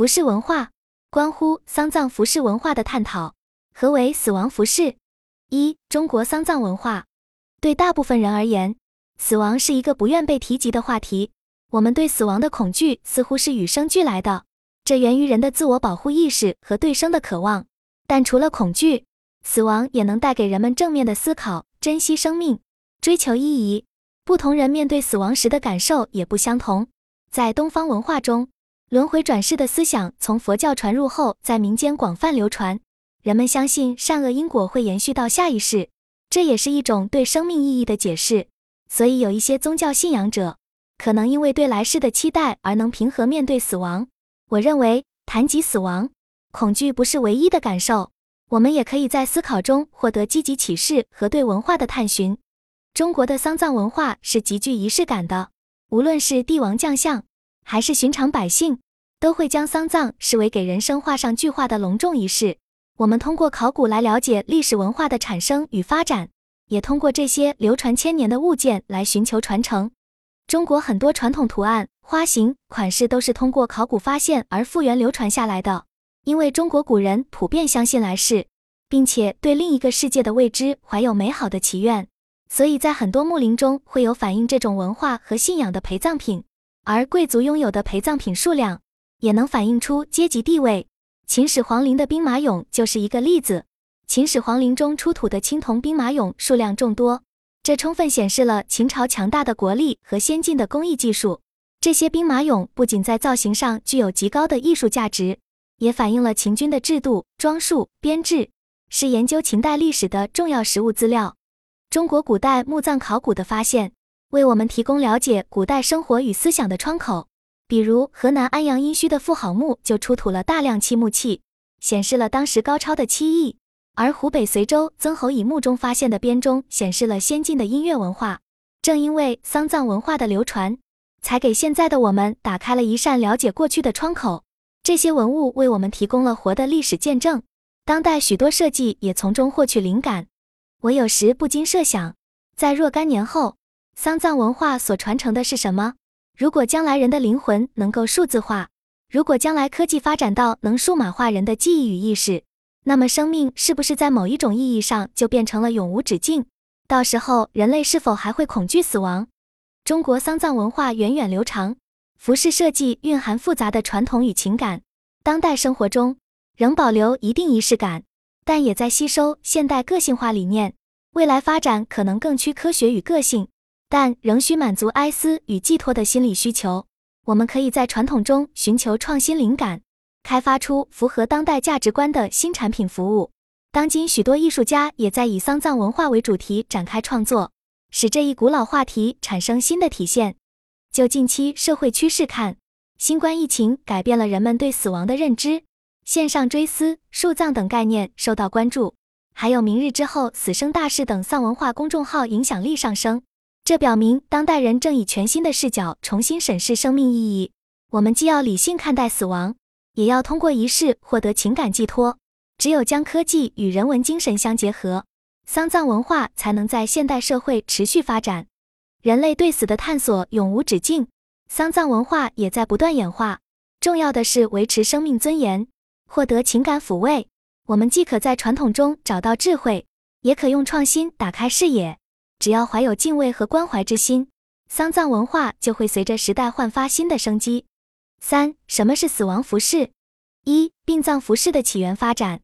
服饰文化关乎丧葬服饰文化的探讨。何为死亡服饰？一、中国丧葬文化。对大部分人而言，死亡是一个不愿被提及的话题。我们对死亡的恐惧似乎是与生俱来的，这源于人的自我保护意识和对生的渴望。但除了恐惧，死亡也能带给人们正面的思考，珍惜生命，追求意义。不同人面对死亡时的感受也不相同。在东方文化中，轮回转世的思想从佛教传入后，在民间广泛流传。人们相信善恶因果会延续到下一世，这也是一种对生命意义的解释。所以有一些宗教信仰者，可能因为对来世的期待而能平和面对死亡。我认为，谈及死亡，恐惧不是唯一的感受，我们也可以在思考中获得积极启示和对文化的探寻。中国的丧葬文化是极具仪式感的，无论是帝王将相，还是寻常百姓，都会将丧葬视为给人生画上句号的隆重仪式。我们通过考古来了解历史文化的产生与发展，也通过这些流传千年的物件来寻求传承。中国很多传统图案、花型、款式都是通过考古发现而复原流传下来的。因为中国古人普遍相信来世，并且对另一个世界的未知怀有美好的祈愿，所以在很多墓陵中会有反映这种文化和信仰的陪葬品。而贵族拥有的陪葬品数量也能反映出阶级地位。秦始皇陵的兵马俑就是一个例子。秦始皇陵中出土的青铜兵马俑数量众多，这充分显示了秦朝强大的国力和先进的工艺技术。这些兵马俑不仅在造型上具有极高的艺术价值，也反映了秦军的制度、装束、编制，是研究秦代历史的重要实物资料。中国古代墓葬考古的发现，为我们提供了解古代生活与思想的窗口。比如河南安阳殷墟的妇好墓就出土了大量漆木器，显示了当时高超的漆艺。而湖北随州曾侯乙墓中发现的编钟显示了先进的音乐文化。正因为丧葬文化的流传，才给现在的我们打开了一扇了解过去的窗口。这些文物为我们提供了活的历史见证，当代许多设计也从中获取灵感。我有时不禁设想，在若干年后，丧葬文化所传承的是什么？如果将来人的灵魂能够数字化，如果将来科技发展到能数码化人的记忆与意识，那么生命是不是在某一种意义上就变成了永无止境？到时候人类是否还会恐惧死亡？中国丧葬文化源远流长，服饰设计蕴含复杂的传统与情感。当代生活中仍保留一定仪式感，但也在吸收现代个性化理念，未来发展可能更趋科学与个性。但仍需满足哀思与寄托的心理需求。我们可以在传统中寻求创新灵感，开发出符合当代价值观的新产品服务。当今许多艺术家也在以丧葬文化为主题展开创作，使这一古老话题产生新的体现。就近期社会趋势看，新冠疫情改变了人们对死亡的认知，线上追思、树葬等概念受到关注，还有明日之后、死生大事等丧文化公众号影响力上升。这表明当代人正以全新的视角重新审视生命意义。我们既要理性看待死亡，也要通过仪式获得情感寄托。只有将科技与人文精神相结合，丧葬文化才能在现代社会持续发展。人类对死的探索永无止境，丧葬文化也在不断演化。重要的是维持生命尊严，获得情感抚慰。我们既可在传统中找到智慧，也可用创新打开视野。只要怀有敬畏和关怀之心，丧葬文化就会随着时代焕发新的生机。三、什么是死亡服饰？一、殡葬服饰的起源发展。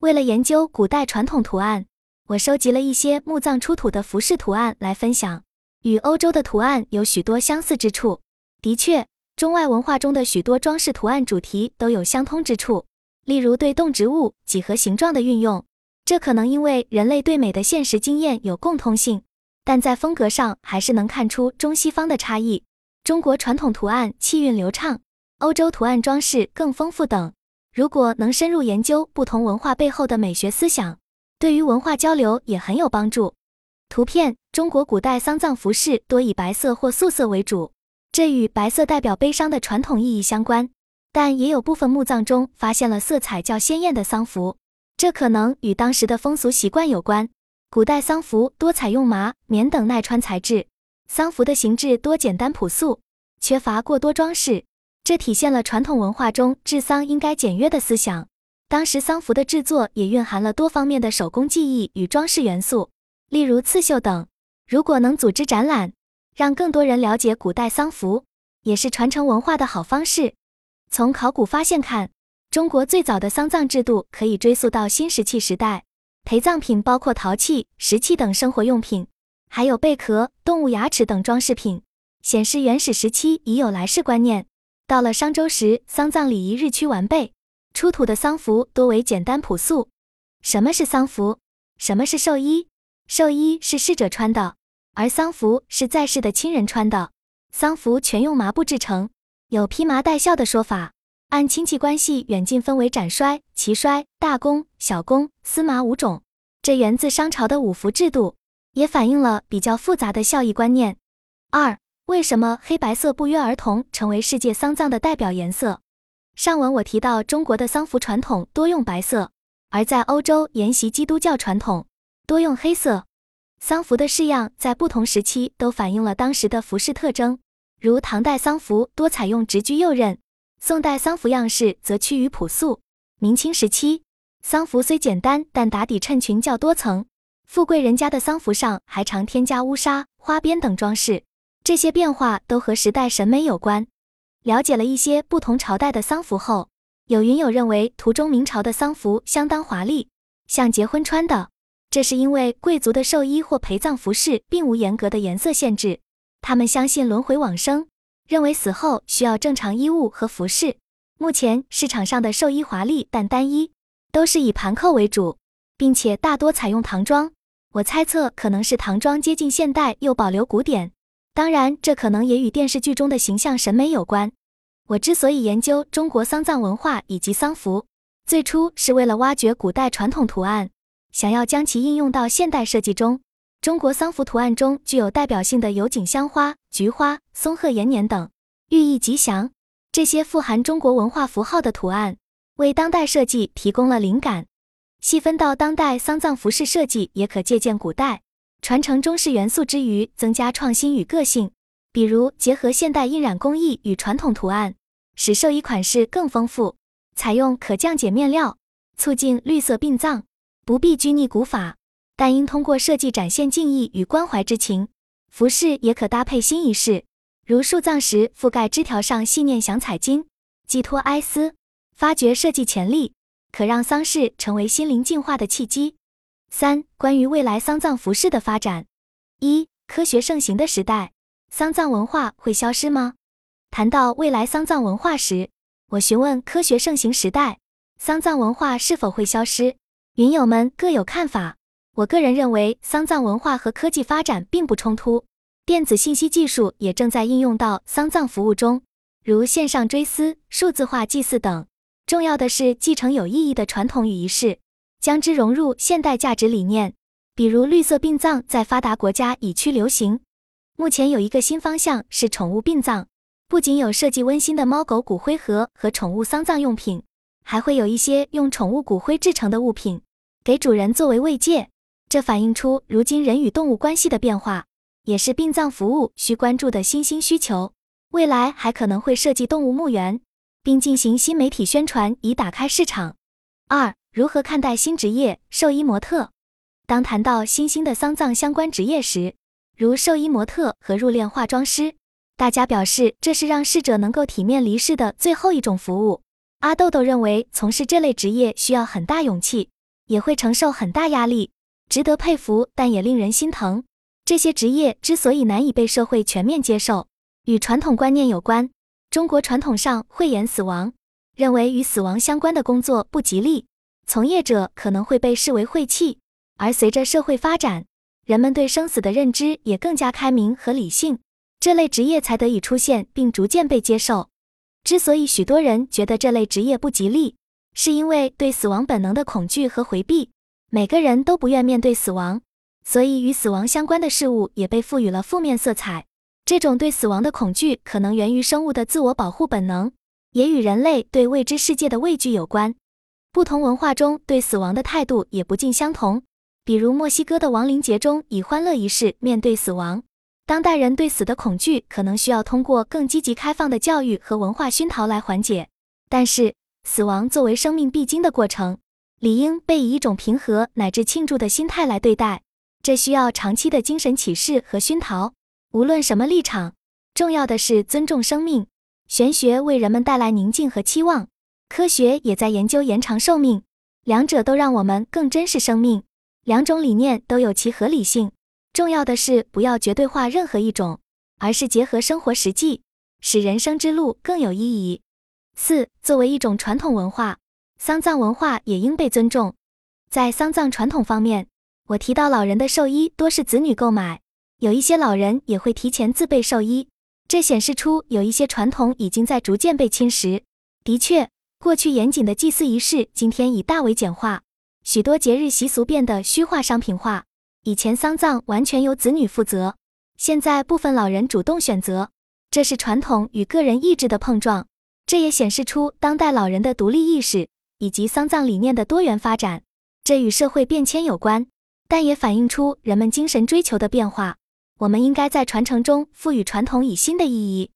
为了研究古代传统图案，我收集了一些墓葬出土的服饰图案来分享。与欧洲的图案有许多相似之处。的确，中外文化中的许多装饰图案主题都有相通之处，例如对动植物、几何形状的运用，这可能因为人类对美的现实经验有共通性。但在风格上还是能看出中西方的差异。中国传统图案气韵流畅，欧洲图案装饰更丰富等。如果能深入研究不同文化背后的美学思想，对于文化交流也很有帮助。图片，中国古代丧葬服饰多以白色或素色为主，这与白色代表悲伤的传统意义相关。但也有部分墓葬中发现了色彩较鲜艳的丧服，这可能与当时的风俗习惯有关。古代丧服多采用麻、棉等耐穿材质，丧服的形制多简单朴素，缺乏过多装饰，这体现了传统文化中治丧应该简约的思想。当时丧服的制作也蕴含了多方面的手工技艺与装饰元素，例如刺绣等。如果能组织展览，让更多人了解古代丧服，也是传承文化的好方式。从考古发现看，中国最早的丧葬制度可以追溯到新石器时代。陪葬品包括陶器、石器等生活用品，还有贝壳、动物牙齿等装饰品，显示原始时期已有来世观念。到了商周时，丧葬礼仪日趋完备，出土的丧服多为简单朴素。什么是丧服？什么是寿衣？寿衣是逝者穿的，而丧服是在世的亲人穿的。丧服全用麻布制成，有披麻戴孝的说法。按亲戚关系远近分为斩衰、齐衰、大公、小公、司马五种。这源自商朝的五服制度，也反映了比较复杂的孝义观念。2. 为什么黑白色不约而同成为世界丧葬的代表颜色？上文我提到中国的丧服传统多用白色，而在欧洲沿袭基督教传统，多用黑色。丧服的式样在不同时期都反映了当时的服饰特征，如唐代丧服多采用直裾右衽，宋代丧服样式则趋于朴素。明清时期，丧服虽简单，但打底衬裙较多层。富贵人家的丧服上还常添加乌纱、花边等装饰。这些变化都和时代审美有关。了解了一些不同朝代的丧服后，有云友认为图中明朝的丧服相当华丽，像结婚穿的。这是因为贵族的寿衣或陪葬服饰并无严格的颜色限制，他们相信轮回往生，认为死后需要正常衣物和服饰。目前市场上的寿衣华丽但单一，都是以盘扣为主，并且大多采用唐装。我猜测可能是唐装接近现代又保留古典，当然这可能也与电视剧中的形象审美有关。我之所以研究中国丧葬文化以及丧服，最初是为了挖掘古代传统图案，想要将其应用到现代设计中。中国丧服图案中具有代表性的有锦香花、菊花、松鹤延年等，寓意吉祥。这些富含中国文化符号的图案，为当代设计提供了灵感。细分到当代丧葬服饰设计，也可借鉴古代，传承中式元素之余，增加创新与个性。比如结合现代印染工艺与传统图案，使寿衣款式更丰富，采用可降解面料，促进绿色殡葬，不必拘泥古法。但应通过设计展现敬意与关怀之情。服饰也可搭配新仪式，如树葬时覆盖枝条上细念想彩金，寄托哀思，发掘设计潜力，可让丧事成为心灵进化的契机。3. 关于未来丧葬服饰的发展。 1. 科学盛行的时代，丧葬文化会消失吗？谈到未来丧葬文化时，我询问科学盛行时代，丧葬文化是否会消失？云友们各有看法。我个人认为丧葬文化和科技发展并不冲突，电子信息技术也正在应用到丧葬服务中，如线上追思、数字化祭祀等。重要的是继承有意义的传统与仪式，将之融入现代价值理念，比如绿色殡葬在发达国家已趋流行。目前有一个新方向是宠物殡葬，不仅有设计温馨的猫狗骨灰盒和宠物丧葬用品，还会有一些用宠物骨灰制成的物品，给主人作为慰藉。这反映出如今人与动物关系的变化，也是殡葬服务需关注的新兴需求。未来还可能会设计动物墓园，并进行新媒体宣传以打开市场。2. 如何看待新职业寿衣模特？当谈到新兴的丧葬相关职业时，如寿衣模特和入殓化妆师，大家表示这是让逝者能够体面离世的最后一种服务。阿豆豆认为从事这类职业需要很大勇气，也会承受很大压力，值得佩服，但也令人心疼。这些职业之所以难以被社会全面接受，与传统观念有关。中国传统上讳言死亡，认为与死亡相关的工作不吉利，从业者可能会被视为晦气。而随着社会发展，人们对生死的认知也更加开明和理性，这类职业才得以出现并逐渐被接受。之所以许多人觉得这类职业不吉利，是因为对死亡本能的恐惧和回避。每个人都不愿面对死亡，所以与死亡相关的事物也被赋予了负面色彩。这种对死亡的恐惧可能源于生物的自我保护本能，也与人类对未知世界的畏惧有关。不同文化中对死亡的态度也不尽相同，比如墨西哥的亡灵节中以欢乐仪式面对死亡，当代人对死的恐惧可能需要通过更积极开放的教育和文化熏陶来缓解，但是死亡作为生命必经的过程，理应被以一种平和乃至庆祝的心态来对待，这需要长期的精神启示和熏陶。无论什么立场，重要的是尊重生命。玄学为人们带来宁静和期望，科学也在研究延长寿命，两者都让我们更珍视生命，两种理念都有其合理性。重要的是不要绝对化任何一种，而是结合生活实际，使人生之路更有意义。四、作为一种传统文化，丧葬文化也应被尊重。在丧葬传统方面，我提到老人的寿衣多是子女购买，有一些老人也会提前自备寿衣，这显示出有一些传统已经在逐渐被侵蚀。的确，过去严谨的祭祀仪式今天已大为简化，许多节日习俗变得虚化商品化。以前丧葬完全由子女负责，现在部分老人主动选择，这是传统与个人意志的碰撞，这也显示出当代老人的独立意识以及丧葬理念的多元发展。这与社会变迁有关，但也反映出人们精神追求的变化。我们应该在传承中赋予传统以新的意义。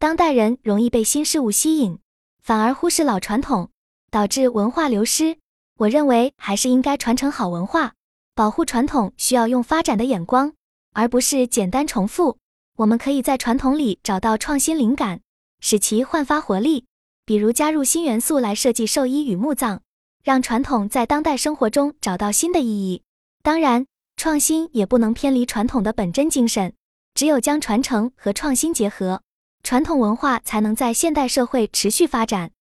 当代人容易被新事物吸引，反而忽视老传统，导致文化流失。我认为还是应该传承好文化，保护传统需要用发展的眼光，而不是简单重复。我们可以在传统里找到创新灵感，使其焕发活力，比如加入新元素来设计寿衣与墓葬，让传统在当代生活中找到新的意义。当然，创新也不能偏离传统的本真精神，只有将传承和创新结合，传统文化才能在现代社会持续发展。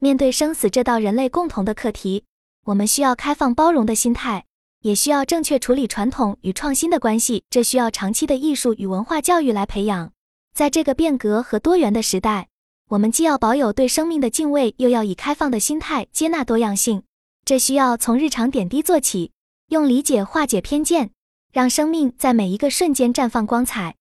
面对生死这道人类共同的课题，我们需要开放包容的心态，也需要正确处理传统与创新的关系，这需要长期的艺术与文化教育来培养。在这个变革和多元的时代，我们既要保有对生命的敬畏，又要以开放的心态接纳多样性。这需要从日常点滴做起，用理解化解偏见，让生命在每一个瞬间绽放光彩。